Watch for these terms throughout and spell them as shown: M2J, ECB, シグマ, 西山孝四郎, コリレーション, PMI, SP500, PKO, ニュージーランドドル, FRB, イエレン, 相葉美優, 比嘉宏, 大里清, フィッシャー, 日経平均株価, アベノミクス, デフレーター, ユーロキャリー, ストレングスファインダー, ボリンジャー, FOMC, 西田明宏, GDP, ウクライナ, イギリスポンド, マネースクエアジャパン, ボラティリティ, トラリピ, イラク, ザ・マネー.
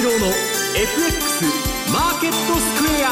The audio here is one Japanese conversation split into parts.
一郎の FX マーケットスクエア。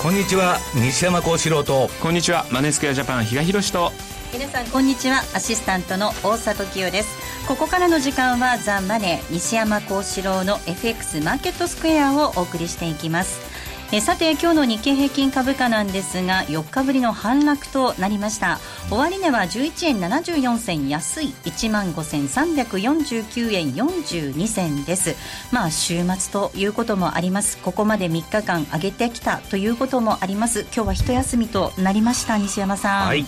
こんにちは、西山孝四郎と。こんにちは、マネースクエアジャパン比嘉宏と。皆さんこんにちは、アシスタントの大里清です。ここからの時間はザ・マネー西山孝四郎の FX マーケットスクエアをお送りしていきます。さて、今日の日経平均株価なんですが、4日ぶりの反落となりました。終値は11円74銭安い 15,349 円42銭です。まあ週末ということもあります。ここまで3日間上げてきたということもあります。今日は一休みとなりました。西山さん、はい、今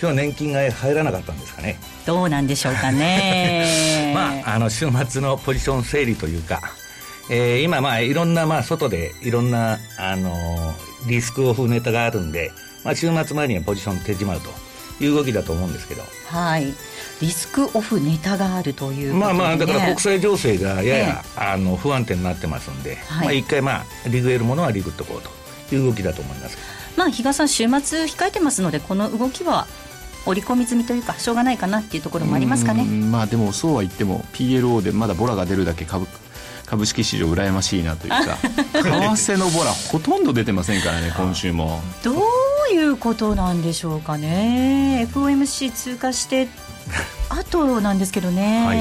日は年金が入らなかったんですかね。どうなんでしょうかね。、まあ、週末のポジション整理というか、今いろんな外でいろんなリスクオフネタがあるんで、週末前にはポジション手締まるという動きだと思うんですけど、はい、リスクオフネタがあるということで、ね、だから国際情勢がやや、不安定になってますんで、はい、一回リグえるものはリグっとこうという動きだと思います。比嘉さん、週末控えてますので、この動きは織り込み済みというかしょうがないかなっていうところもありますかね。でもそうは言っても PLO でまだボラが出るだけ株式市場羨ましいなというか、為替のボラほとんど出てませんからね。今週もどういうことなんでしょうかね。 FOMC 通過して後なんですけどね、はい、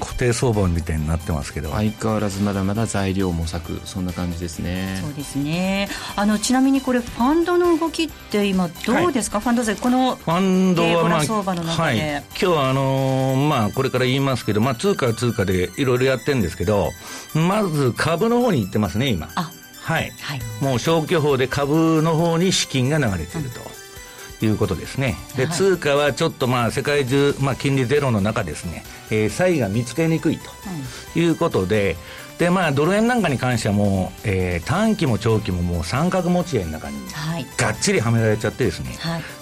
固定相場みたいになってますけど、相変わらずまだまだ材料模索、そんな感じですね。そうですね。ちなみにこれファンドの動きって今どうですか。はい、ファンド税、このファンドは、相場の中で、はい、今日はこれから言いますけど、通貨でいろいろやってるんですけど、まず株の方に行ってますね今。はいはい、もう消去法で株の方に資金が流れていると、いうことですね。で、通貨はちょっと世界中、金利ゼロの中ですね、差異が見つけにくいということで、でドル円なんかに関してはもう、短期も長期ももう三角持ち合いの中にがっちりはめられちゃってですね、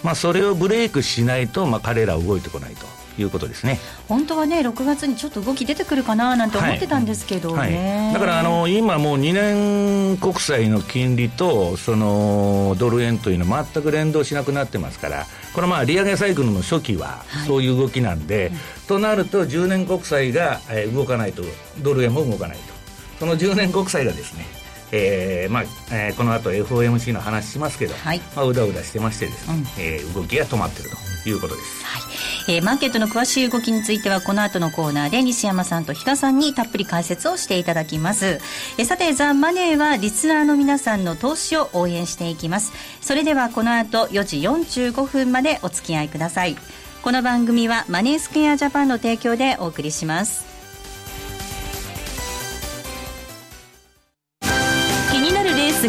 はい、それをブレイクしないと、彼らは動いてこないということですね。本当はね、6月にちょっと動き出てくるかななんて思ってたんですけどね、はいはい、だから今もう2年国債の金利とそのドル円というのは全く連動しなくなってますから、この利上げサイクルの初期はそういう動きなんで、はい、となると10年国債が動かないとドル円も動かないと、その10年国債がですね、この後 FOMC の話しますけど、はい、うだうだしてましてですね、動きが止まっているということです。はい、マーケットの詳しい動きについてはこの後のコーナーで西山さんと比嘉さんにたっぷり解説をしていただきます。さて、ザ・マネーはリスナーの皆さんの投資を応援していきます。それではこの後4時45分までお付き合いください。この番組はマネースクエアジャパンの提供でお送りします。気になるレース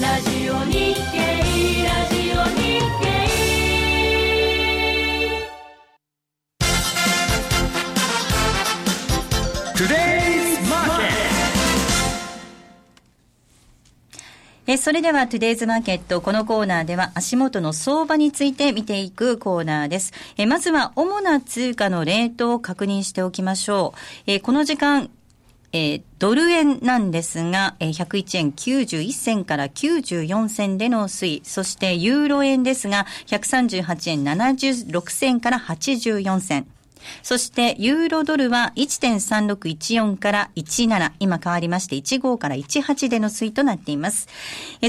ラジオ日経、ラジオ日経、Today's Market。 それでは Today's Market、 このコーナーでは足元の相場について見ていくコーナーです。まずは主な通貨のレートを確認しておきましょう。この時間、ドル円なんですが、101円91銭から94銭での推移。そしてユーロ円ですが、138円76銭から84銭。そしてユーロドルは 1.3614 から17、今変わりまして15から18での推移となっています。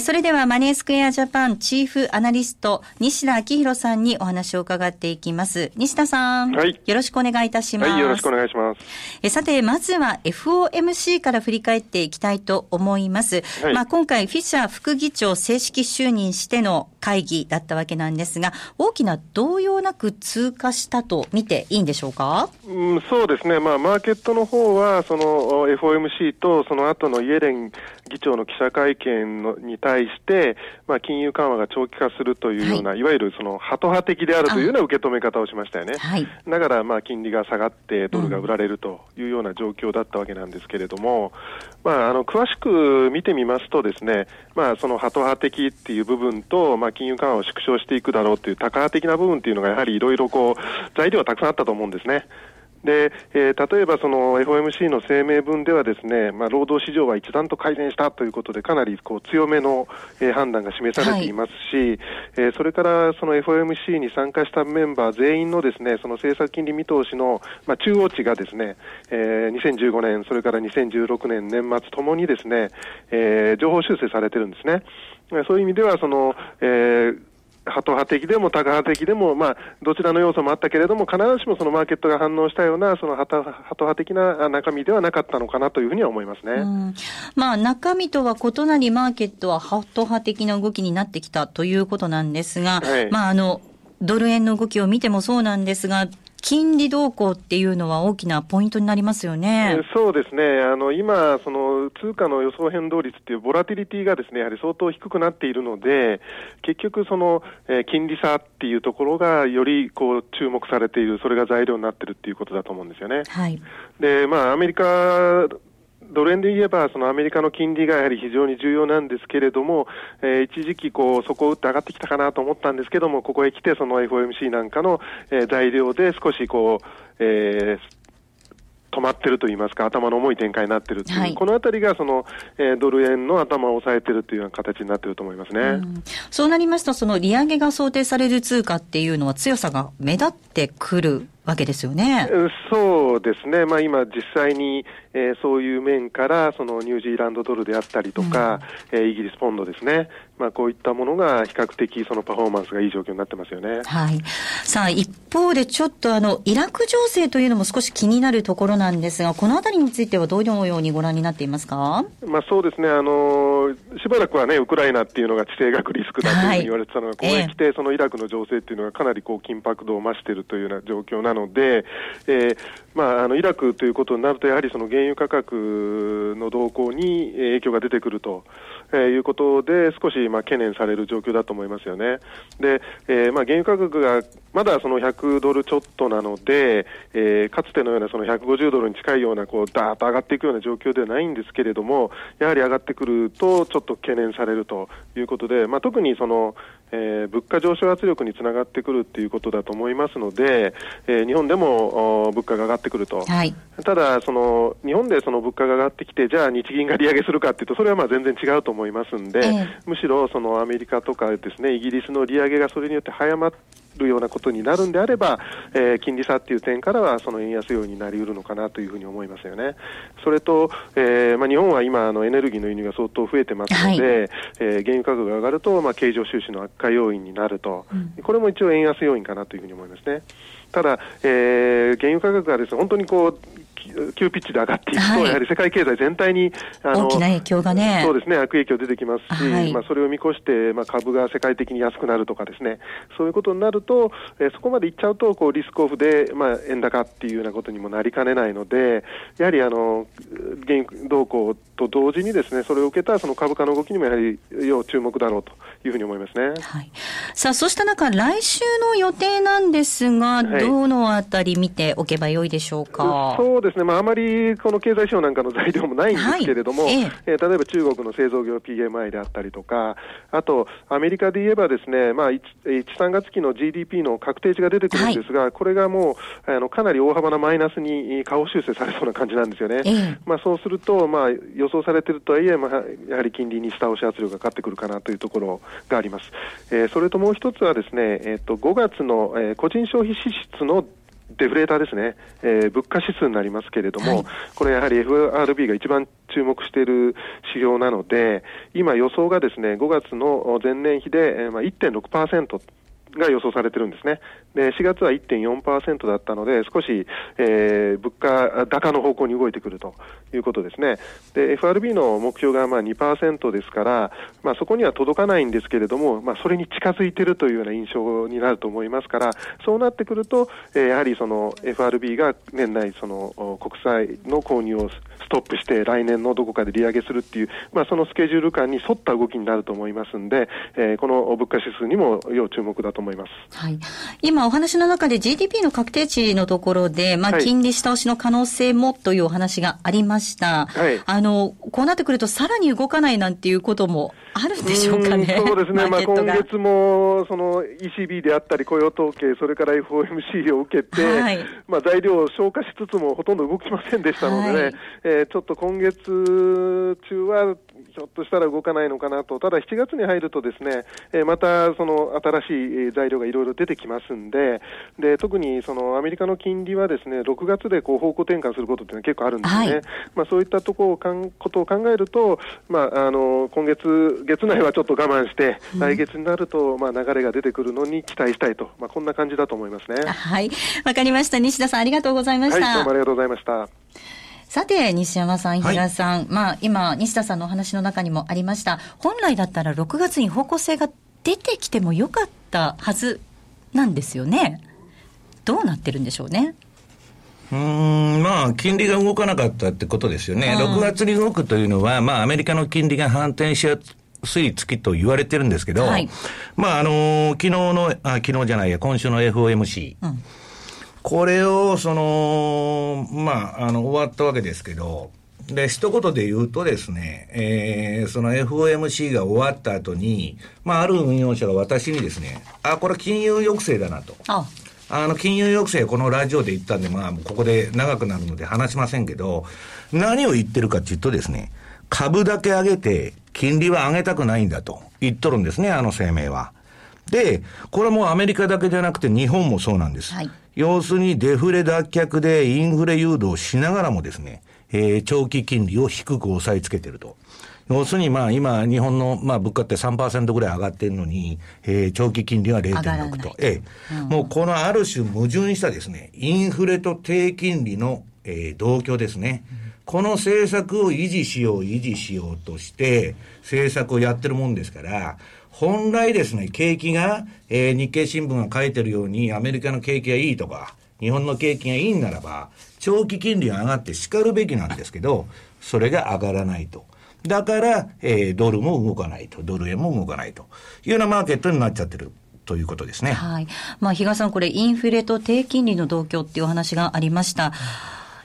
それではマネースクエアジャパンチーフアナリスト西田明宏さんにお話を伺っていきます。西田さん、はい、よろしくお願いいたします。はい、よろしくお願いします。さてまずは FOMC から振り返っていきたいと思います。はい、今回フィッシャー副議長正式就任しての会議だったわけなんですが、大きな動揺なく通過したと見ていいんでしょうか。そうですね、マーケットの方はその FOMC とその後のイエレン議長の記者会見に対して、金融緩和が長期化するというような、はい、いわゆるそのハト派的であるというような受け止め方をしましたよね。はい、だから金利が下がってドルが売られるというような状況だったわけなんですけれども、詳しく見てみますとですね、そのハト派的っていう部分と、金融緩和を縮小していくだろうというタカ派的な部分というのがやはりいろいろ材料はたくさんあったと思うんですね。で、例えばその FOMC の声明文ではですね、労働市場は一段と改善したということでかなり強めの、判断が示されていますし、それからその FOMC に参加したメンバー全員のですね、その政策金利見通しの、中央値がですね、2015年それから2016年年末ともにですね、情報修正されてるんですね。そういう意味ではその、ハト派的でもタカ派的でも、どちらの要素もあったけれども、必ずしもそのマーケットが反応したような、そのハト派的な中身ではなかったのかなというふうには思いますね。中身とは異なり、マーケットはハト派的な動きになってきたということなんですが、はい、ドル円の動きを見てもそうなんですが、金利動向っていうのは大きなポイントになりますよね。そうですね。今、その通貨の予想変動率っていうボラティリティがですね、やはり相当低くなっているので、結局その、金利差っていうところがより注目されている、それが材料になっているっていうことだと思うんですよね。はい。で、アメリカ、ドル円で言えばそのアメリカの金利がやはり非常に重要なんですけれども、一時期そこを打って上がってきたかなと思ったんですけども、ここへ来てその FOMC なんかの、材料で少し止まってると言いますか、頭の重い展開になってるっていう、はい、このあたりがその、ドル円の頭を抑えてるというような形になってると思いますね。そうなりますと、その利上げが想定される通貨っていうのは強さが目立ってくるわけですよね。そうですね。今実際に、そういう面からそのニュージーランドドルであったりとか、イギリスポンドですね。こういったものが比較的そのパフォーマンスがいい状況になってますよね。はい。さあ一方でちょっとイラク情勢というのも少し気になるところなんですが、このあたりについてはどのようにご覧になっていますか？そうですね。しばらくはね、ウクライナっていうのが地政学リスクだというふうに言われてたのが、ここへ来て、そのイラクの情勢っていうのがかなり緊迫度を増しているというような状況なので、イラクということになると、やはりその原油価格の動向に影響が出てくるということで、少し懸念される状況だと思いますよね。で、原油価格がまだその100ドルちょっとなので、かつてのようなその150ドルに近いようなダーッと上がっていくような状況ではないんですけれども、やはり上がってくるとちょっと懸念されるということで、特にその物価上昇圧力につながってくるということだと思いますので、日本でも物価が上がってくると、はい、ただその日本でその物価が上がってきて、じゃあ日銀が利上げするかというと、それは全然違うと思いますので、むしろそのアメリカとかですね、イギリスの利上げがそれによって早まるようなことになるんであれば、金利差っていう点からはその円安要因になり得るのかなというふうに思いますよね。それと、日本は今エネルギーの輸入が相当増えてますので、はい、原油価格が上がると、経常収支の悪化要因になると、これも一応円安要因かなというふうに思いますね。ただ、原油価格がですね、本当に急ピッチで上がっていくと、はい、やはり世界経済全体に大きな影響がね、そうですね、悪影響出てきますし、はい、それを見越して、株が世界的に安くなるとかですね、そういうことになると、そこまでいっちゃうとリスクオフで、円高っていうようなことにもなりかねないので、やはり原油動向と同時にですね、それを受けたその株価の動きにもやはり要注目だろうというふうに思いますね。はい、さあそうした中、来週の予定なんですが、はい、どのあたり見ておけばよいでしょうか。そうですね。あまりこの経済指標なんかの材料もないんですけれども、はい、例えば中国の製造業 PMI であったりとか、あとアメリカで言えばですね、3月期の GDP の確定値が出てくるんですが、はい、これがもうかなり大幅なマイナスに下方修正されそうな感じなんですよね。そうすると、予想されているとはいえ、やはり金利に下押し圧力がかかってくるかなというところがあります。それともう一つはですね、5月の個人消費支出のデフレーターですね、物価指数になりますけれども、はい、これやはり FRB が一番注目している指標なので、今予想がですね5月の前年比で、1.6% が予想されてるんですね。で4月は 1.4% だったので少し、物価高の方向に動いてくるということですね。で FRB の目標が 2% ですから、そこには届かないんですけれども、それに近づいているというような印象になると思いますから、そうなってくると、やはりその FRB が年内その国債の購入をストップして来年のどこかで利上げするっていう、そのスケジュール感に沿った動きになると思いますんで、この物価指数にも要注目だと思います。はい、今お話の中で GDP の確定値のところで、金利下押しの可能性もというお話がありました、はい、こうなってくるとさらに動かないなんていうこともあるんでしょうかね。そうですね、今月もその ECB であったり雇用統計、それから FOMC を受けて、はい、材料を消化しつつもほとんど動きませんでしたのでね、はい、ちょっと今月中はひょっとしたら動かないのかなと。ただ7月に入るとですね、またその新しい材料がいろいろ出てきますんで、特にそのアメリカの金利はですね6月でこう方向転換することっていうのは結構あるんですね、はい、そういったことを考えると、今月内はちょっと我慢して、うん、来月になると流れが出てくるのに期待したいと、こんな感じだと思いますね。はい、わかりました。西田さんありがとうございました。はい、どうもありがとうございました。さて西山さん、比嘉さん、はい、今西田さんのお話の中にもありました、本来だったら6月に方向性が出てきてもよかったはずなんですよね。どうなってるんでしょうね。金利が動かなかったってことですよね。6月に動くというのは、アメリカの金利が反転しやすい月と言われてるんですけど、はい、今週の FOMC、うん、これを終わったわけですけど、で一言で言うとですね、その FOMC が終わった後に、ある運用者が私にですね、これ金融抑制だなと、金融抑制このラジオで言ったんで、ここで長くなるので話しませんけど、何を言ってるかというとですね、株だけ上げて金利は上げたくないんだと言っとるんですね、声明は。でこれもアメリカだけじゃなくて日本もそうなんです、はい、要するにデフレ脱却でインフレ誘導しながらもですね、長期金利を低く抑えつけてると。要するに今日本の物価って 3% ぐらい上がってるのに、長期金利は 0.6 と、もうこのある種矛盾したですね、インフレと低金利の、同居ですね、この政策を維持しようとして政策をやってるもんですから、本来ですね、景気が、日経新聞が書いてるようにアメリカの景気がいいとか日本の景気がいいならば長期金利が上がって叱るべきなんですけど、それが上がらないと。だから、ドルも動かないと、ドル円も動かないというようなマーケットになっちゃってるということですね。はい、比嘉さん、これインフレと低金利の同居っていうお話がありました。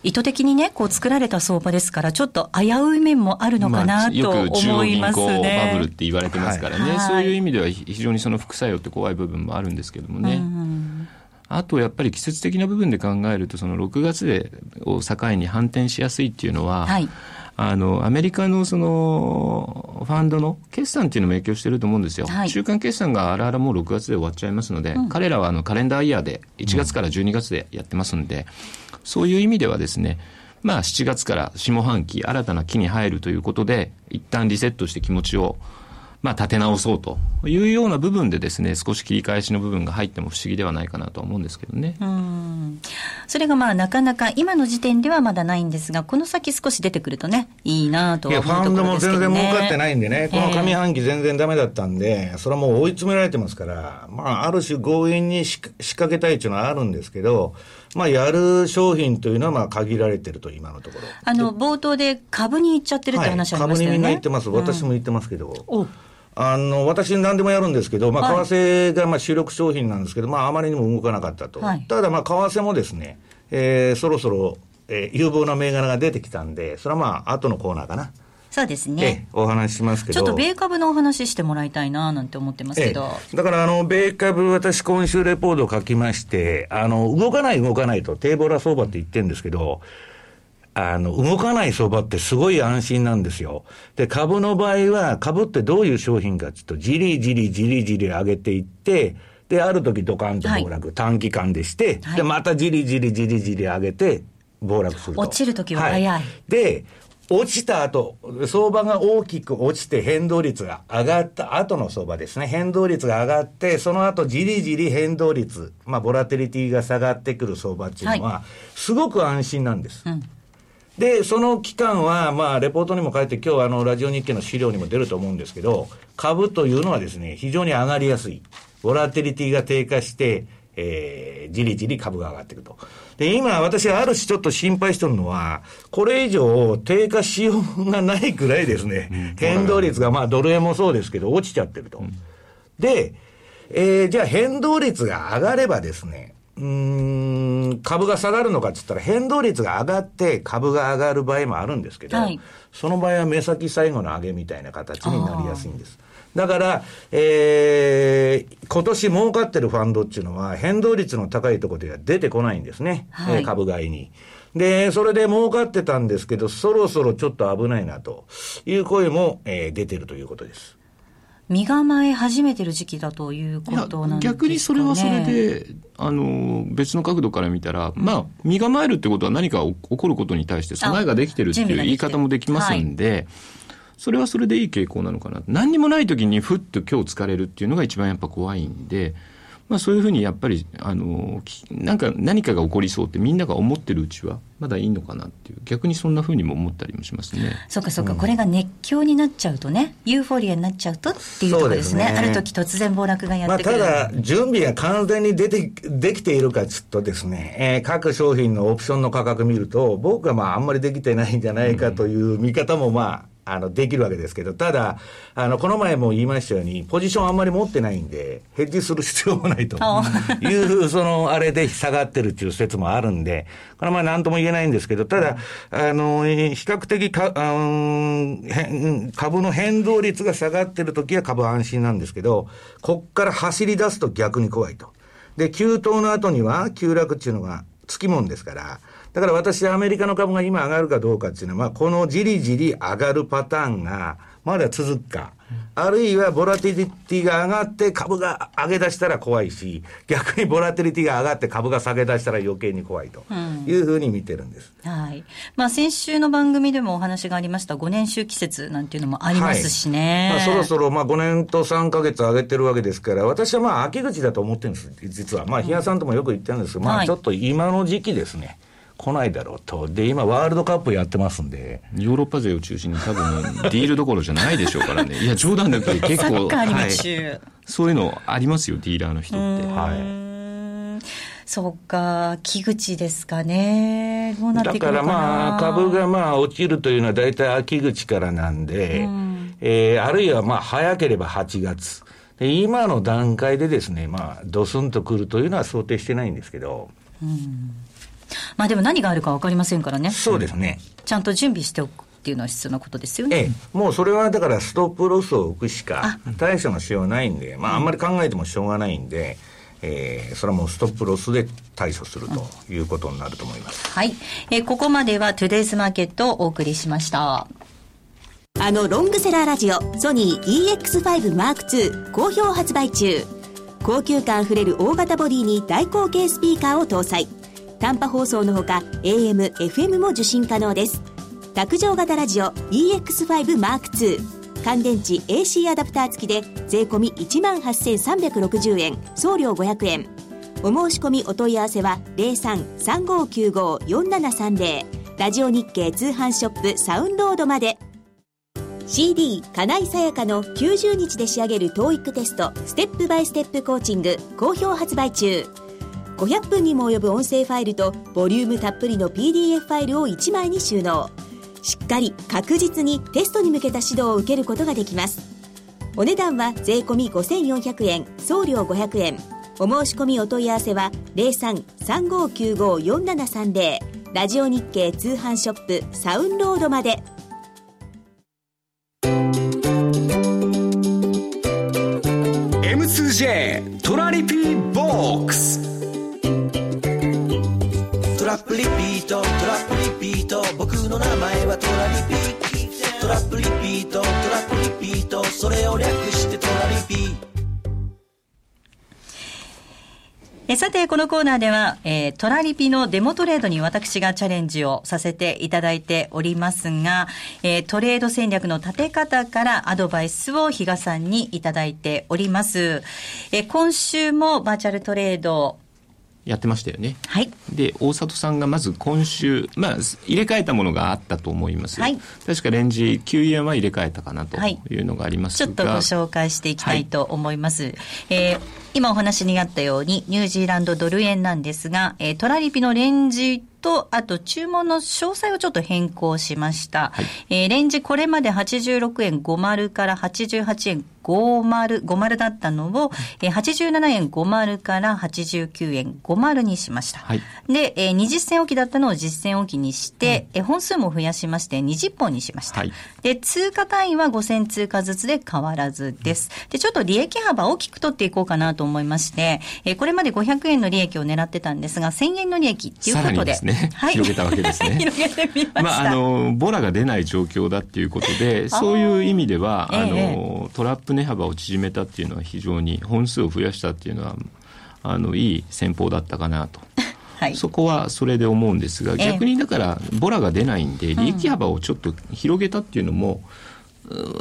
意図的にね、こう作られた相場ですから、ちょっと危うい面もあるのかなと思いますね。よく中央銀行バブルって言われてますからね、はい、そういう意味では非常にその副作用って怖い部分もあるんですけどもね、あとやっぱり季節的な部分で考えると、その6月を境に反転しやすいっていうのは、はい、アメリカのそのファンドの決算っていうのも影響してると思うんですよ、はい、中間決算があらあらもう6月で終わっちゃいますので、彼らはカレンダーイヤーで1月から12月でやってますんで、そういう意味ではですね、7月から下半期新たな期に入るということで、一旦リセットして気持ちを立て直そうというような部分でですね、少し切り返しの部分が入っても不思議ではないかなとは思うんですけどね。それがなかなか今の時点ではまだないんですが、この先少し出てくるとね、いいなとは思うところですけどね。ファンドも全然儲かってないんでね、この上半期全然ダメだったんで、それはもう追い詰められてますから、ある種強引に仕掛けたいというのはあるんですけど、やる商品というのは限られてると、今のところ。冒頭で株に行っちゃってるって話ありましたよね。株にみんな行ってます。私も行ってますけど。私何でもやるんですけど、為替が主力商品なんですけど、あまりにも動かなかったと、はい、ただ為替もですね、そろそろ、有望な銘柄が出てきたんで、それは後のコーナーかな。そうですね、お話しますけど、ちょっと米株のお話してもらいたいななんて思ってますけど、だから米株、私今週レポートを書きまして、動かないとテーボラ相場って言ってるんですけど、動かない相場ってすごい安心なんですよ。で、株の場合は、株ってどういう商品かっていうと、じりじり上げていって、で、ある時ドカンと暴落、はい、短期間でして、はい、で、またじりじり上げて、暴落すると。落ちる時は早い。はい、で、落ちた後、相場が大きく落ちて変動率が上がった後の相場ですね。変動率が上がって、その後じりじり変動率、まあボラテリティが下がってくる相場っていうのは、はい、すごく安心なんです。うん、で、その期間は、まあレポートにも書いて、今日ラジオ日経の資料にも出ると思うんですけど、株というのはですね、非常に上がりやすい。ボラテリティが低下して、じりじり株が上がっていくと。で、今私はある種ちょっと心配してるのは、これ以上低下しようがないくらいですね、変動率が、まあドル円もそうですけど、落ちちゃってると。で、じゃあ変動率が上がればですね、株が下がるのかって言ったら、変動率が上がって株が上がる場合もあるんですけど、はい、その場合は目先最後の上げみたいな形になりやすいんです。だから、今年儲かってるファンドっていうのは変動率の高いところでは出てこないんですね、はい、株買いに。で、それで儲かってたんですけど、そろそろちょっと危ないなという声も、出てるということです。身構え始めてる時期だということなんですかね。逆にそれはそれで、別の角度から見たら、まあ、身構えるってことは何か起こることに対して備えができてるっていう言い方もできますんで、それはそれでいい傾向なのかな。何にもない時にふっと今日疲れるっていうのが一番やっぱ怖いんで、まあ、そういうふうにやっぱり何かが起こりそうってみんなが思ってるうちはまだいいのかなっていう、逆にそんなふうにも思ったりもしますね。そうかそうか、うん、これが熱狂になっちゃうとね、ユーフォリアになっちゃうとっていうところですね。ある時突然暴落がやってくる、まあ、ただ準備が完全にできているかちょっとですね、各商品のオプションの価格見ると僕はまああんまりできてないんじゃないかという見方もまあ、できるわけですけど、ただ、この前も言いましたように、ポジションあんまり持ってないんで、ヘッジする必要もないという、あれで下がってるっていう説もあるんで、これはまあ何とも言えないんですけど、ただ、比較的株の変動率が下がってるときは株は安心なんですけど、こっから走り出すと逆に怖いと。で、急騰の後には急落っていうのがつきもんですから、だから私アメリカの株が今上がるかどうかっていうのは、まあ、このじりじり上がるパターンがまだ続くか、あるいはボラテリティが上がって株が上げ出したら怖いし、逆にボラテリティが上がって株が下げ出したら余計に怖いというふうに見てるんです、うん、はい。まあ、先週の番組でもお話がありました5年周期説なんていうのもありますしね、はい。まあ、そろそろまあ5年と3ヶ月上げてるわけですから、私はまあ秋口だと思ってるんです実は。まあ、日野さんともよく言ってるんですが、まあ、ちょっと今の時期ですね、はい、来ないだろうと。で、今ワールドカップやってますんで、ヨーロッパ勢を中心に多分ディールどころじゃないでしょうからねいや冗談だけど結構、はい、そういうのありますよ、ディーラーの人って。はい、そうか、木口ですかね。どうなってくるかな。だからまあ株がまあ落ちるというのはだいたい秋口からなんで、あるいはまあ早ければ8月で、今の段階でですね、まあドスンとくるというのは想定してないんですけど、うん、まあ、でも何があるか分かりませんからね。そうですね、ちゃんと準備しておくっていうのは必要なことですよね。もうそれはだからストップロスを置くしか対処のしようないんで、まあ、あんまり考えてもしょうがないんで、それはもうストップロスで対処するということになると思います、うん、はい。ここまではトゥデイズマーケットをお送りしました。ロングセラーラジオソニー EX5M2 好評発売中。高級感あふれる大型ボディに大口径スピーカーを搭載。短波放送のほか AM、FM も受信可能です。卓上型ラジオ EX5M2 乾電池 AC アダプター付きで税込 18,360 円、送料500円。お申し込みお問い合わせは 03-3595-4730 ラジオ日経通販ショップサウンロードまで。 CD 金井さやかの90日で仕上げる TOEIC テストステップバイステップコーチング好評発売中。500分にも及ぶ音声ファイルとボリュームたっぷりの PDF ファイルを1枚に収納。しっかり確実にテストに向けた指導を受けることができます。お値段は税込 5,400 円、送料500円。お申し込みお問い合わせは 03-3595-4730 ラジオ日経通販ショップサウンロードまで。M2J トラリピーボックス。トラップリピート、トラップリピート、僕の名前はトラリピート。トラップリピート、トラップリピート、それを略してトラリピート。さてこのコーナーでは、トラリピのデモトレードに私がチャレンジをさせていただいておりますが、トレード戦略の立て方からアドバイスを比嘉さんにいただいております。今週もバーチャルトレードやってましたよね、はい、で大里さんがまず今週、入れ替えたものがあったと思います、はい、確かレンジ9円は入れ替えたかなというのがありますが、ちょっとご紹介していきたいと思います、今お話にあったようにニュージーランドドル円なんですが、トラリピのレンジとあと注文の詳細をちょっと変更しました、はい、レンジこれまで86円50から88円50だったのを、87円50から89円50にしました、はい、で、20銭置きだったのを10銭置きにして、本数も増やしまして20本にしました、はい、で通貨単位は5000通貨ずつで変わらずです、でちょっと利益幅を大きく取っていこうかなと思いまして、これまで500円の利益を狙ってたんですが1000円の利益ということで広げたわけですね広げてみました、ボラが出ない状況だっていうことでそういう意味ではトラップ値幅を縮めたっていうのは非常に本数を増やしたっていうのはいい戦法だったかなとはい、そこはそれで思うんですが、逆にだからボラが出ないんで利益幅をちょっと広げたっていうのも、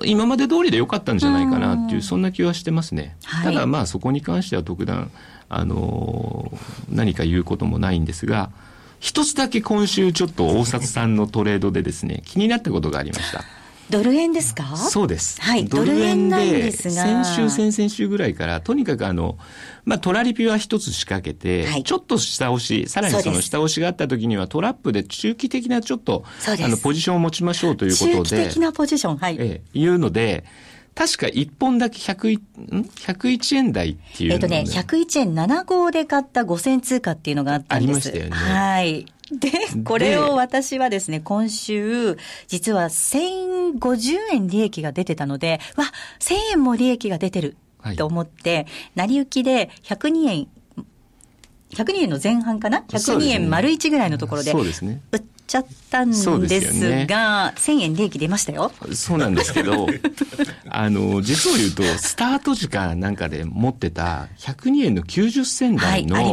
今まで通りで良かったんじゃないかなっていう、そんな気はしてますね、はい、ただそこに関しては特段、何か言うこともないんですが、一つだけ今週ちょっと大里さんのトレードでですね気になったことがありました。ドル円ですか？そうです、はい、ドル円なんですが先週先々週ぐらいからとにかくトラリピは一つ仕掛けて、はい、ちょっと下押し、さらにその下押しがあった時にはトラップで中期的なちょっとポジションを持ちましょうということで中期的なポジション、はい、いうので確か1本だけ101円台っていうのね、101円75で買った5000通貨っていうのがあったんです。ありましたよね。はい。で、これを私はですね、今週、実は1050円利益が出てたので、1000円も利益が出てると思って、はい、成り行きで102円の前半かな？ 102 円丸1ぐらいのところで、そうですね。ちゃったんですが、1000円利益出ましたよ。そうなんですけど実を言うとスタート時かなんかで持ってた102円の90銭台の、はい、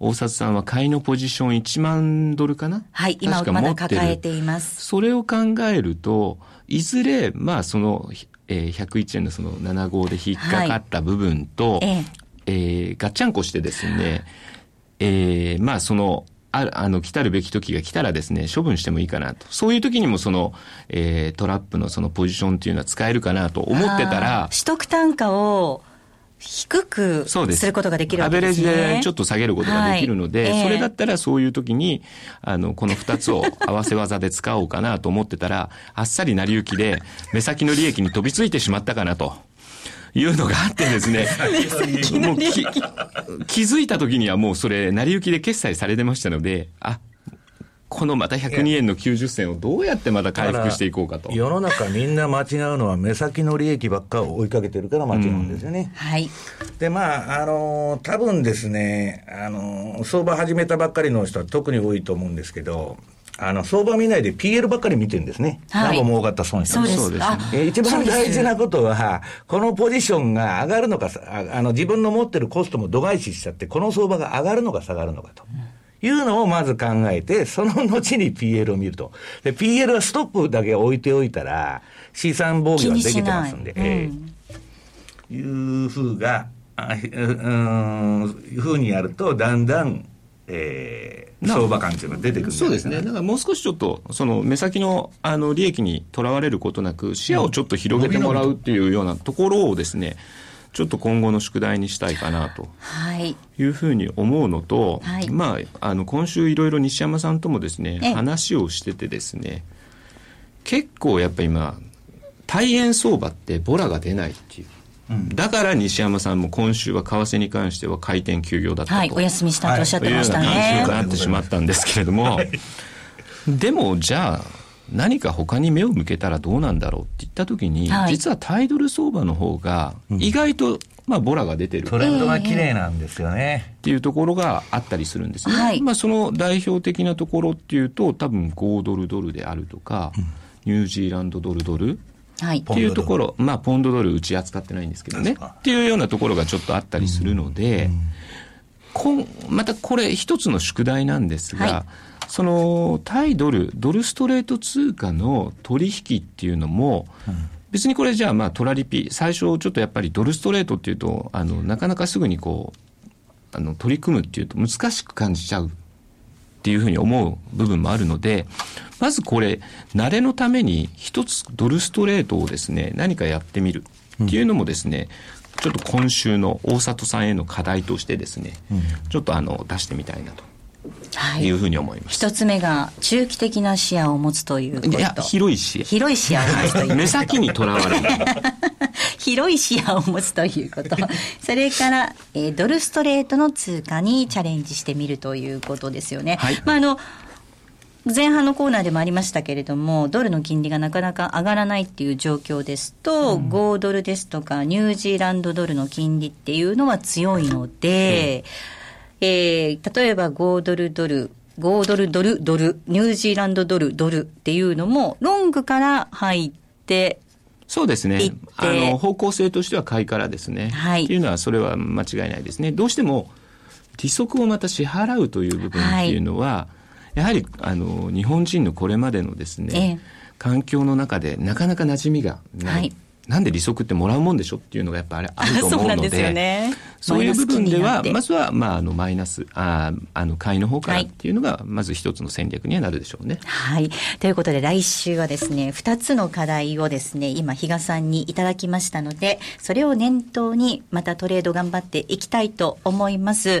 大里さんは買いのポジション1万ドルかな、はい、今まだ抱えています。それを考えるといずれその、101円のその75で引っかかった部分と、はい、ガッチャンコしてですね、その来たるべき時が来たらですね処分してもいいかなと、そういう時にもその、トラップのそのポジションっていうのは使えるかなと思ってたら、取得単価を低くすることができるわけですね。アベレージでちょっと下げることができるので、はい、それだったらそういう時にこの2つを合わせ技で使おうかなと思ってたらあっさり成り行きで目先の利益に飛びついてしまったかなというのがあってですねもう気づいた時にはもうそれ成り行きで決済されてましたので、このまた102円の90銭をどうやってまた回復していこうかと。世の中みんな間違うのは目先の利益ばっかを追いかけてるから間違うんですよね、はい、で多分ですね相場始めたばっかりの人は特に多いと思うんですけど、相場見ないで PL ばっかり見てるんですね。なんか儲かった損した。そうです。一番大事なことは、このポジションが上がるのか、自分の持ってるコストも度外視しちゃって、この相場が上がるのか下がるのかと。いうのをまず考えて、その後に PL を見ると。で、PL はストップだけ置いておいたら、資産防御はできてますんで。いうふうにやると、だんだん、相場感というのが出てくるんですね。そうですね。だからもう少しちょっとその目先の利益にとらわれることなく視野をちょっと広げてもらうっていうようなところをですね、ちょっと今後の宿題にしたいかなというふうに思うのと、はい、今週いろいろ西山さんともですね話をしててですね、結構やっぱ今対円相場ってボラが出ないっていう。だから西山さんも今週は為替に関しては開店休業だったと、はい、お休みしたとおっしゃってましたね、いうような慣習になってしまったんですけれども、はい、でもじゃあ何か他に目を向けたらどうなんだろうって言った時に、はい、実はタイドル相場の方が意外とボラが出てる、トレンドが綺麗なんですよねっていうところがあったりするんですね、はい、その代表的なところっていうと多分豪ドルドルであるとか、ニュージーランドドルドルはい、っていうところ、ポンドドルうち扱ってないんですけどねっていうようなところがちょっとあったりするので、またこれ一つの宿題なんですが、はい、その対ドルストレート通貨の取引っていうのも、うん、別にこれじゃあまあトラリピ最初ちょっとやっぱりドルストレートっていうとなかなかすぐにこう取り組むっていうと難しく感じちゃうっていうふうに思う部分もあるので、まずこれ慣れのために一つドルストレートをですね何かやってみるっていうのもですね、ちょっと今週の大里さんへの課題としてですね、ちょっと出してみたいなというふうに思います。一つ目が中期的な視野を持つということ。いや、広い視野を持つという目先にとらわれない広い視野を持つということ。それから、ドルストレートの通貨にチャレンジしてみるということですよね。はい、前半のコーナーでもありましたけれども、ドルの金利がなかなか上がらないっていう状況ですと、5ドルですとかニュージーランドドルの金利っていうのは強いので、例えば5ドルニュージーランドドルっていうのもロングから入って、そうですね、方向性としては買いからですね、はい、っていうのはそれは間違いないですね。どうしても利息をまた支払うという部分っていうのは、はい、やはり日本人のこれまでのですね、環境の中でなかなか馴染みがない、はい、なんで利息ってもらうもんでしょっていうのがやっぱりあると思うので、そうなんですよね、そういう部分ではまずは、マイナス買いの方からっていうのがまず一つの戦略にはなるでしょうね。はい、ということで来週はですね2つの課題をですね今比嘉さんにいただきましたので、それを念頭にまたトレード頑張っていきたいと思います。ト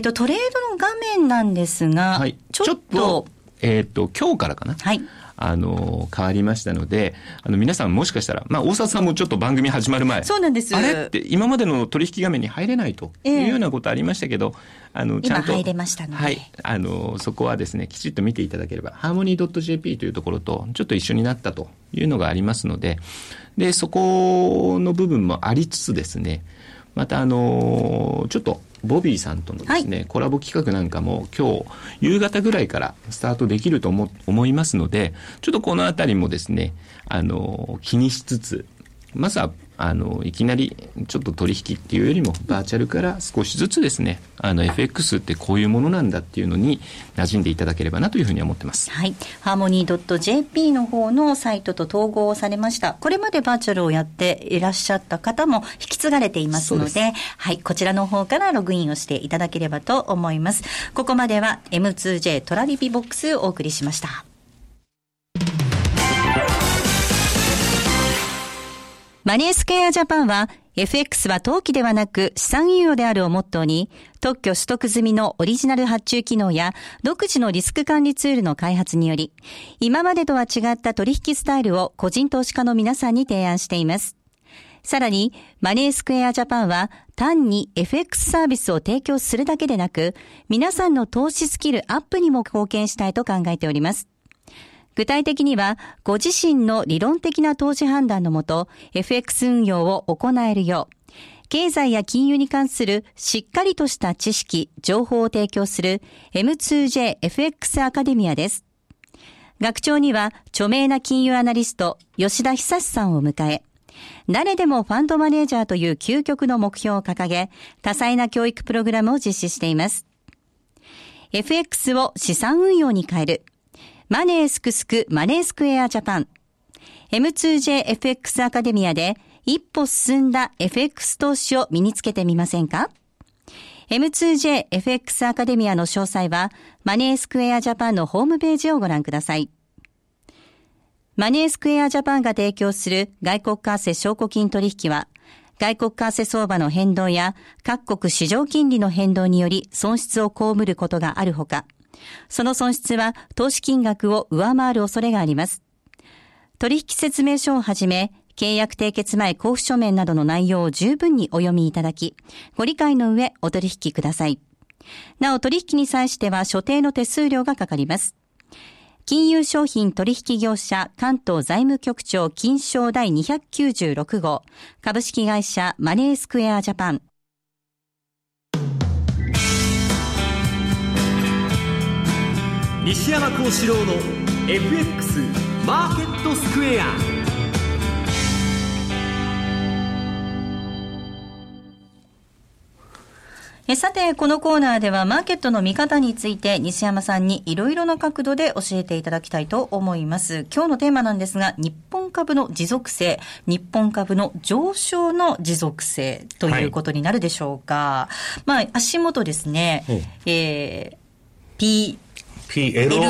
レードの画面なんですが、はい、ちょっと今日からかな、はい、変わりましたので、皆さんもしかしたら、大沢さんもちょっと番組始まる前、そうなんです、あれって今までの取引画面に入れないというようなことありましたけど、ちゃんと今入れましたので、はい、そこはですねきちっと見ていただければ、ハーモニー .jp というところとちょっと一緒になったというのがありますので、でそこの部分もありつつですね、またちょっとボビーさんとのですね、はい、コラボ企画なんかも今日夕方ぐらいからスタートできると思いますので、ちょっとこのあたりもですね気にしつつ、まずはいきなりちょっと取引っていうよりもバーチャルから少しずつですねFX ってこういうものなんだっていうのに馴染んでいただければなというふうに思ってます。はい、ハーモニー .jp の方のサイトと統合されました。これまでバーチャルをやっていらっしゃった方も引き継がれていますの で、はい、こちらの方からログインをしていただければと思います。ここまでは M2J トラリピボックスをお送りしました。マネースクエアジャパンは FX は投機ではなく資産運用であるをモットーに、特許取得済みのオリジナル発注機能や独自のリスク管理ツールの開発により、今までとは違った取引スタイルを個人投資家の皆さんに提案しています。さらにマネースクエアジャパンは単に FX サービスを提供するだけでなく、皆さんの投資スキルアップにも貢献したいと考えております。具体的には、ご自身の理論的な投資判断のもと、FX 運用を行えるよう、経済や金融に関するしっかりとした知識、情報を提供する M2JFX アカデミアです。学長には、著名な金融アナリスト、吉田久さんを迎え、誰でもファンドマネージャーという究極の目標を掲げ、多彩な教育プログラムを実施しています。FX を資産運用に変える。マネースクスクマネースクエアジャパン M2JFX アカデミアで一歩進んだ FX 投資を身につけてみませんか。 M2JFX アカデミアの詳細はマネースクエアジャパンのホームページをご覧ください。マネースクエアジャパンが提供する外国為替証拠金取引は、外国為替相場の変動や各国市場金利の変動により損失を被ることがあるほか、その損失は投資金額を上回る恐れがあります。取引説明書をはじめ、契約締結前交付書面などの内容を十分にお読みいただき、ご理解の上お取引ください。なお、取引に際しては所定の手数料がかかります。金融商品取引業者関東財務局長金商第296号株式会社マネースクエアジャパン。西山孝四郎の FX マーケットスクエア。さてこのコーナーではマーケットの見方について西山さんにいろいろな角度で教えていただきたいと思います。今日のテーマなんですが、日本株の持続性、日本株の上昇の持続性ということになるでしょうか。はい、まあ足元ですね、PLO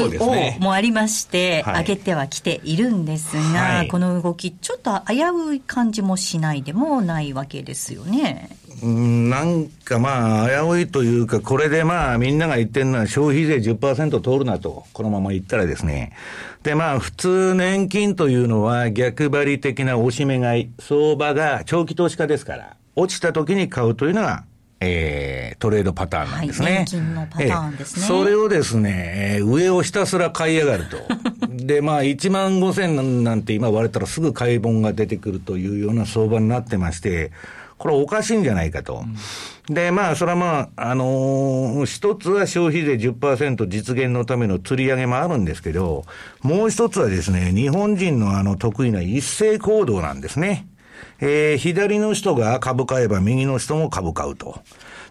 ですね、もありまして、はい、上げてはきているんですが、はい、この動きちょっと危うい感じもしないでもないわけですよね。なんかまあ危ういというか、これでまあみんなが言ってるのは消費税 10% 通るなと、このまま言ったらですね。でまあ普通年金というのは逆張り的なおしめ買い、相場が長期投資家ですから落ちた時に買うというのがトレードパターンなんですね。はい、年金のパターンですね。それをですね、上をひたすら買い上がると。で、まあ、1万5000なんて今割れたらすぐ買い本が出てくるというような相場になってまして、これおかしいんじゃないかと。うん、で、まあ、それはまあ、一つは消費税 10% 実現のための吊り上げもあるんですけど、もう一つはですね、日本人の得意な一斉行動なんですね。左の人が株買えば右の人も株買うと。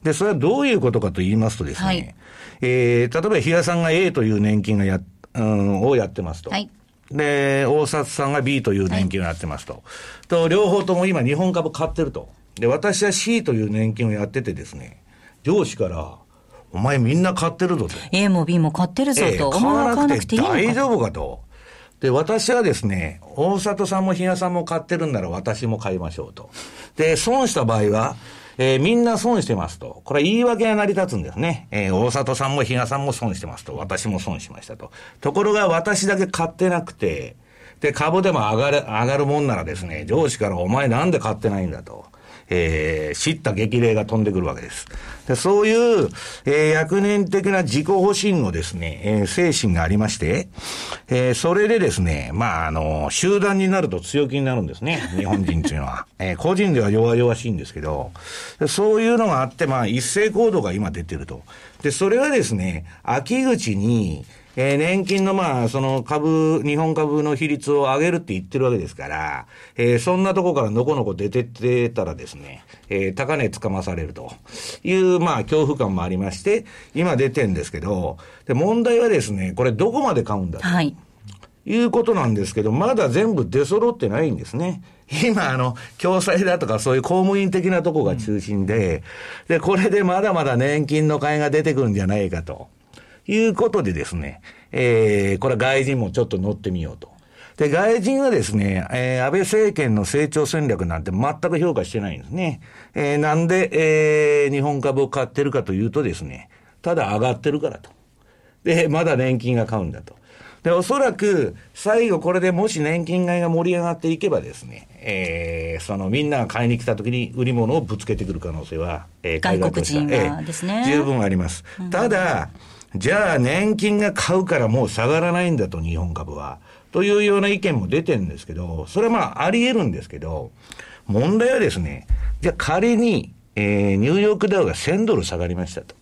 で、それはどういうことかと言いますとですね、はい、例えば比嘉さんが A という年金がをやってますと。はい、で、大札さんが B という年金をやってますと。はい、と、両方とも今日本株買ってると。で、私は C という年金をやっててですね、上司から、お前みんな買ってるぞと。A も B も買ってるぞと。買わなくて大丈夫かと。で、私はですね、大里さんも日野さんも買ってるんなら私も買いましょうと。で、損した場合は、みんな損してますと。これは言い訳が成り立つんですね。大里さんも日野さんも損してますと。私も損しましたと。ところが私だけ買ってなくて、で、株でも上がるもんならですね、上司からお前なんで買ってないんだと。叱咤激励が飛んでくるわけです。で、そういう、役人的な自己保身のですね、精神がありまして、それでですね、まあ、集団になると強気になるんですね、日本人というのは。個人では弱々しいんですけど、そういうのがあって、まあ、一斉行動が今出てると。で、それはですね、秋口に、年金のまあ、その日本株の比率を上げるって言ってるわけですから、そんなとこからのこのこ出てってたらですね、高値つかまされるというまあ、恐怖感もありまして、今出てんですけど、で、問題はですね、これどこまで買うんだと。はい。いうことなんですけど、まだ全部出揃ってないんですね。今共済だとかそういう公務員的なとこが中心で、で、これでまだまだ年金の買いが出てくるんじゃないかと。いうことでですね、これは外人もちょっと乗ってみようと。で、外人はですね、安倍政権の成長戦略なんて全く評価してないんですね。なんで、日本株を買ってるかというとですね、ただ上がってるからと。で、まだ年金が買うんだと。で、おそらく、最後これでもし年金買いが盛り上がっていけばですね、みんなが買いに来た時に売り物をぶつけてくる可能性は、外国人はですね、十分あります。うん、ただ、じゃあ年金が買うからもう下がらないんだと日本株は。というような意見も出てるんですけど、それはまああり得るんですけど、問題はですね、じゃあ仮に、ニューヨークダウが$1000下がりましたと。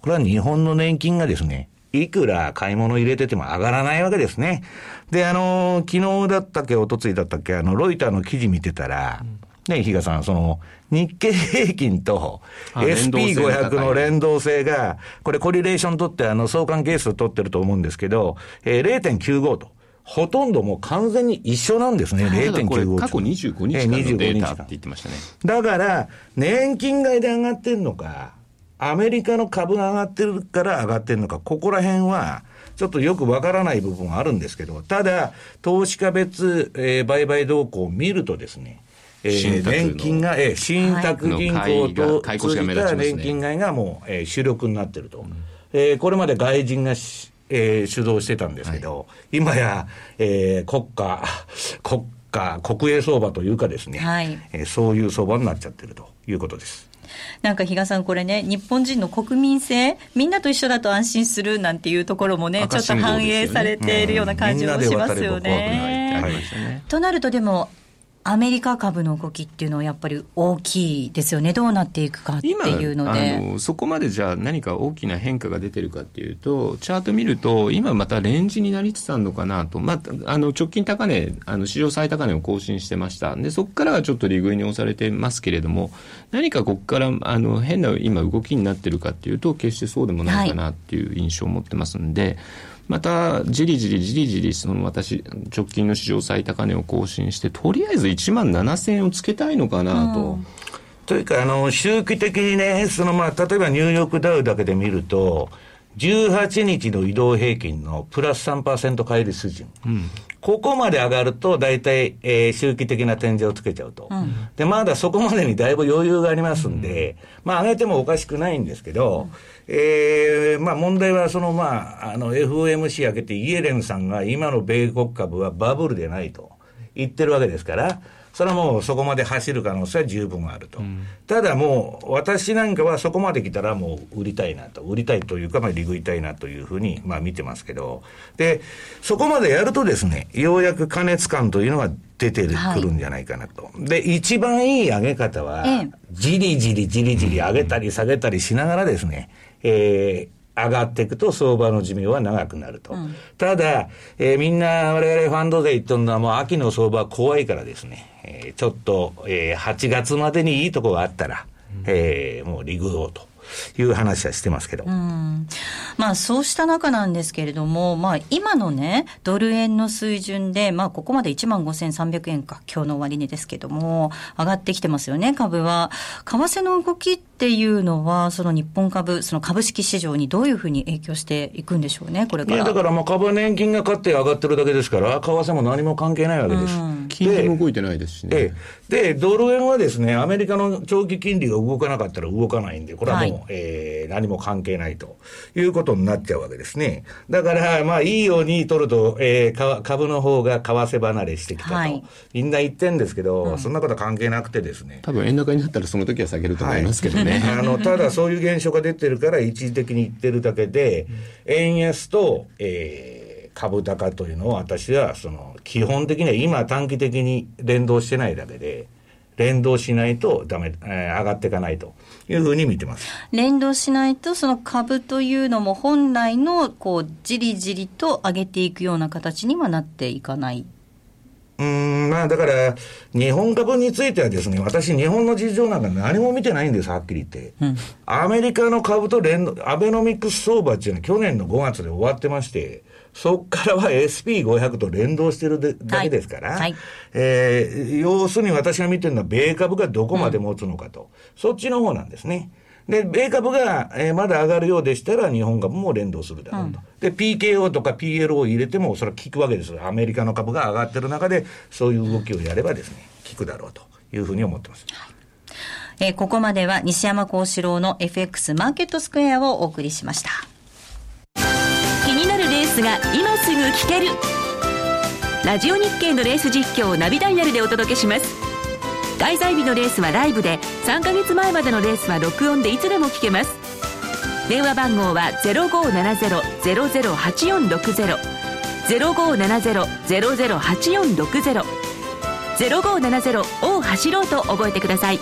これは日本の年金がですね、いくら買い物入れてても上がらないわけですね。で、昨日だったっけ、おとついだったっけ、ロイターの記事見てたら、ね、比嘉さん、日経平均と SP500 の連動性が、これコリレーション取って相関係数取ってると思うんですけど、0.95 と。ほとんどもう完全に一緒なんですね、0.95 過去25日間のデータって言ってましたね。だから、年金買いで上がってるのか、アメリカの株が上がってるから上がってるのか、ここら辺は、ちょっとよくわからない部分はあるんですけど、ただ、投資家別、売買動向を見るとですね、年金が、信託銀行と通じた年金買いがもう、主力になってると。これまで外人が、主導してたんですけど、はい、今や、国営相場というかですね、はい、そういう相場になっちゃってるということです。なんか比嘉さん、これね、日本人の国民性、みんなと一緒だと安心するなんていうところもね、ちょっと反映されているような感じもしますよね。となるとでも、アメリカ株の動きっていうのはやっぱり大きいですよね。どうなっていくかっていうので、今そこまでじゃあ何か大きな変化が出てるかっていうと、チャート見ると今またレンジになりつつあるのかなと、直近高値、史上最高値を更新してました。でそこからはちょっと利食いに押されてますけれども、何かここから変な今動きになってるかっていうと決してそうでもないかなっていう印象を持ってますんで、はい、またじりじりその直近の史上最高値を更新して、とりあえず17,000円をつけたいのかなと、うん、というか周期的にね、例えばニューヨークダウだけで見ると18日の移動平均のプラス 3% 乖離水準、うん、ここまで上がると大体、周期的な天井をつけちゃうと、うん、でまだそこまでにだいぶ余裕がありますんで、うん、上げてもおかしくないんですけど、うん問題はFOMC 上げてイエレンさんが今の米国株はバブルでないと言ってるわけですから、それはもうそこまで走る可能性は十分あると、うん、ただもう私なんかはそこまで来たらもう売りたいというか、利食いたいなというふうに見てますけど、でそこまでやるとですね、ようやく過熱感というのは出てくるんじゃないかなと、はい、で一番いい上げ方は、じりじり上げたり下げたりしながらですね、上がっていくと相場の寿命は長くなると、うん、ただ、みんな我々ファンドで言ってるのはもう秋の相場は怖いからですね、ちょっと、8月までにいいとこがあったら、もう利食おうという話はしてますけど、うん、そうした中なんですけれども、今のねドル円の水準で、ここまで 15,300 円か今日の終値ですけども上がってきてますよね。株は為替の動きっていうのはその日本株、その株式市場にどういうふうに影響していくんでしょうね、これから。だから株年金が買って上がってるだけですから、為替も何も関係ないわけです、うん、金利も動いてないですしね。でドル円はですね、アメリカの長期金利が動かなかったら動かないんで、これはもう、はい、何も関係ないということになっちゃうわけですね。だからいいように取ると、株の方が為替離れしてきたと、はい、みんな言ってんですけど、うん、そんなことは関係なくてですね、多分円高になったらその時は下げると思いますけどね、はい、ただそういう現象が出てるから一時的に言ってるだけで、円安と、株高というのを私は基本的には今短期的に連動してないだけで、連動しないとダメ、上がっていかないというふうに見てます。連動しないとその株というのも本来のじりじりと上げていくような形にはなっていかない。だから日本株についてはですね、私日本の事情なんか何も見てないんです、はっきり言って、うん、アメリカの株とアベノミクス相場っていうのは去年の5月で終わってまして、そこからは SP500 と連動してるだけですから、はいはい、要するに私が見てるのは米株がどこまで持つのかと、うん、そっちの方なんですね。で米株が、まだ上がるようでしたら日本株も連動するだろうと、うん、で PKO とか PLO を入れてもそれは効くわけですよ。アメリカの株が上がってる中でそういう動きをやればですね、効くだろうというふうに思ってます、はい。ここまでは西山孝四郎の FX マーケットスクエアをお送りしました。気になるレースが今すぐ聞けるラジオ日経のレース実況をナビダイヤルでお届けします。開催日のレースはライブで、3ヶ月前までのレースは録音でいつでも聞けます。電話番号は 0570-008460 0570-008460 0570を走ろうと覚えてください。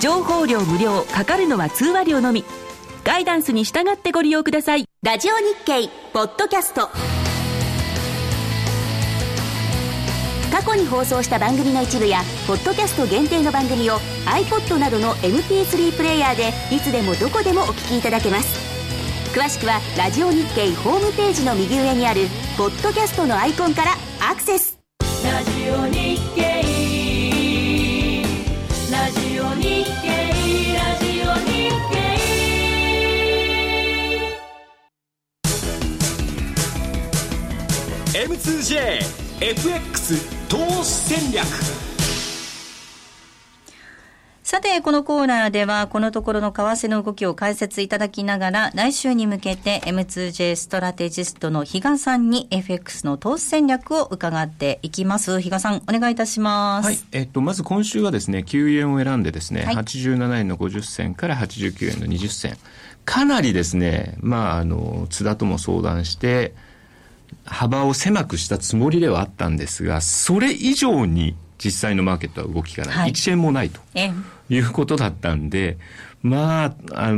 情報料無料、かかるのは通話料のみ。ガイダンスに従ってご利用ください。ラジオ日経ポッドキャスト、過去に放送した番組の一部やポッドキャスト限定の番組を iPod などの MP3 プレイヤーでいつでもどこでもお聞きいただけます。詳しくはラジオ日経ホームページの右上にあるポッドキャストのアイコンからアクセス。ラジオ日経、ラジオ日経、ラジオ日経 M2J FX 投資戦略。さてこのコーナーではこのところの為替の動きを解説いただきながら、来週に向けて M2J ストラテジストの比嘉さんに FX の投資戦略を伺っていきます。比嘉さん、お願いいたします、はい。まず今週はですね、9円を選んでですね、はい、87円の50銭から89円の20銭、かなりですね、津田とも相談して幅を狭くしたつもりではあったんですが、それ以上に実際のマーケットは動きがない、はい、1円もないということだったんで、まあ、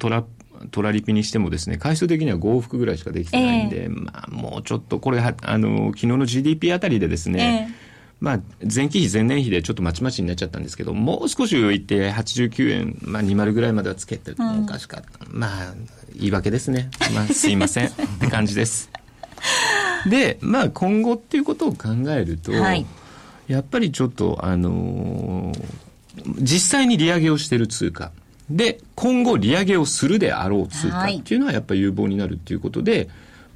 トラリピにしてもですね、回数的には5往復ぐらいしかできてないんで、まあ、もうちょっとこれは昨日の GDP あたりでですね、まあ、前期比前年比でちょっとまちまちになっちゃったんですけど、もう少し上行って89円、まあ、20ぐらいまではつけても、おかしかった、うん、まあ言い訳ですね、まあ、すいませんって感じですで、まあ、今後っていうことを考えると、はい、やっぱりちょっと、実際に利上げをしている通貨で今後利上げをするであろう通貨っていうのはやっぱり有望になるっていうことで、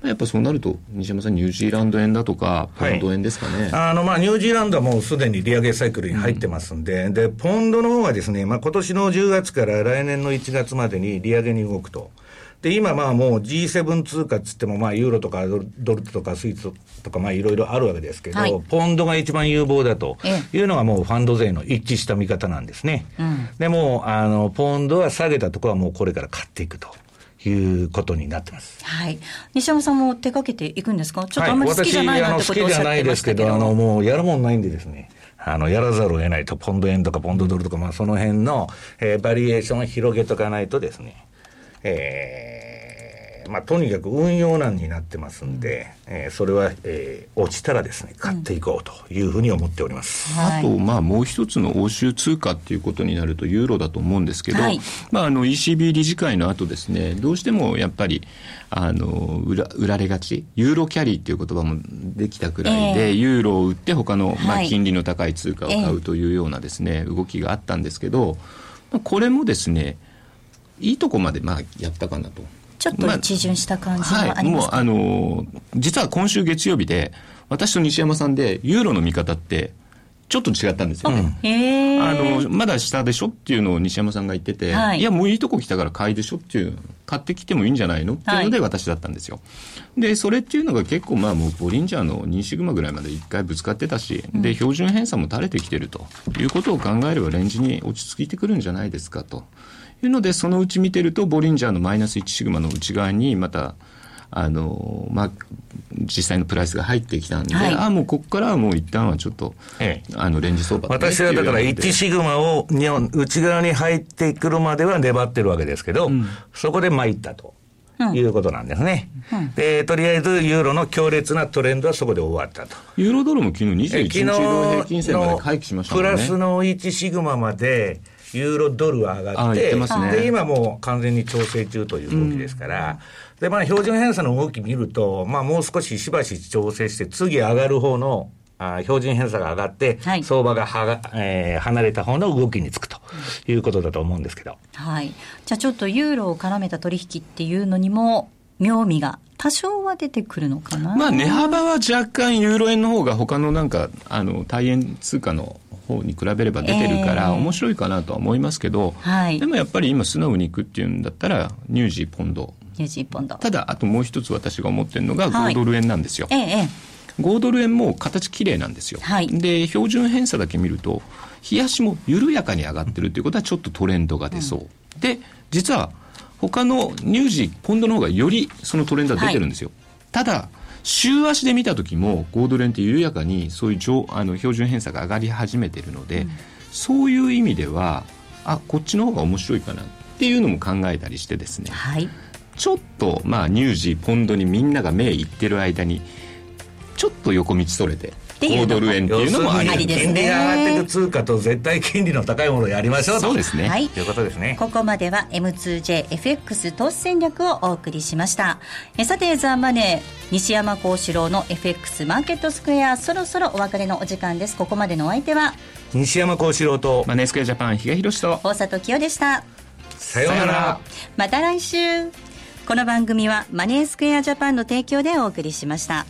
やっぱそうなると西山さんニュージーランド円だとかポンド円ですかね、はい、まあ、ニュージーランドはもうすでに利上げサイクルに入ってますんで、うん、でポンドの方はですね、まあ、今年の10月から来年の1月までに利上げに動くと。で今まあもう G7 通貨っつってもまあユーロとかドルとかスイスとかまあいろいろあるわけですけど、はい、ポンドが一番有望だというのがもうファンド勢の一致した見方なんですね、うん、でもうポンドは下げたところはもうこれから買っていくということになってます、はい、西山さんも手掛けていくんですか？ちょっとあんまり好きじゃないなってことをおっしゃってましたけど、はい、私好きじゃないですけどもうやるもんないんでですね、やらざるを得ないと、ポンド円とかポンドドルとか、まあ、その辺の、バリエーションを広げとかないとですね、まあ、とにかく運用難になってますんで、それは、落ちたらですね買っていこうというふうに思っております、うん、はい、あと、まあ、もう一つの欧州通貨っていうことになるとユーロだと思うんですけど、はい、まあ、ECB 理事会の後ですね、どうしてもやっぱり売られがちユーロキャリーっていう言葉もできたくらいで、ユーロを売って他の、まあ、金利の高い通貨を買うというようなですね、動きがあったんですけど、まあ、これもですねいいとこまでまあやったかなと、ちょっと一巡した感じがありますか、はい、もう実は今週月曜日で私と西山さんでユーロの見方ってちょっと違ったんですよ、ね、まだ下でしょっていうのを西山さんが言ってて、はい、いやもういいとこ来たから買いでしょっていう、買ってきてもいいんじゃないのっていうので私だったんですよ、はい、でそれっていうのが結構まあもうボリンジャーの2シグマぐらいまで1回ぶつかってたし、うん、で標準偏差も垂れてきてるということを考えればレンジに落ち着いてくるんじゃないですかというので、そのうち見てるとボリンジャーのマイナス1シグマの内側にまたまあ、実際のプライスが入ってきたんで、はい、もうここからはもう一旦はちょっと、レンジ相場で私はだから1シグマを内側に入ってくるまでは粘ってるわけですけど、うん、そこで参ったということなんですね、うんうん、でとりあえずユーロの強烈なトレンドはそこで終わったと。ユーロドルも昨日21日移動平均線まで回帰しましたもんね。プラスの1シグマまでユーロドルは上がって、ね、で今もう完全に調整中という動きですから、うん、でまあ標準偏差の動き見ると、まあ、もう少ししばし調整して次上がる方の標準偏差が上がって、はい、相場が離れた方の動きにつくということだと思うんですけど、はい、じゃあちょっとユーロを絡めた取引っていうのにも妙味が多少は出てくるのかな。まあ、値幅は若干ユーロ円の方が他のなんか対円通貨の方に比べれば出てるから面白いかなとは思いますけど、はい、でもやっぱり今素直にいくっていうんだったらニュージーポンド、ただあともう一つ私が思ってるのが5ドル円なんですよ、5ドル円も形綺麗なんですよ、はい、で標準偏差だけ見ると日足も緩やかに上がってるということはちょっとトレンドが出そう、うん、で実は他のニュージーポンドの方がよりそのトレンドが出てるんですよ、はい、ただ週足で見た時も5ドル円って緩やかにそういう標準偏差が上がり始めているので、うん、そういう意味ではこっちの方が面白いかなっていうのも考えたりしてですね、はい、ちょっと、まあ、ニュージーポンドにみんなが目いってる間にちょっと横道それて5ドル円っていうのもありですね。金利が上がっていく通貨と絶対金利の高いものをやりましょうと、そうですね、はい、ということですね。ここまでは M2JFX 投資戦略をお送りしました。さてザ・マネー西山孝四郎の FX マーケットスクエア、そろそろお別れのお時間です。ここまでのお相手は西山孝四郎とマネースクエアジャパン比嘉宏と大里清でした。さようなら。また来週。この番組はマネースクエアジャパンの提供でお送りしました。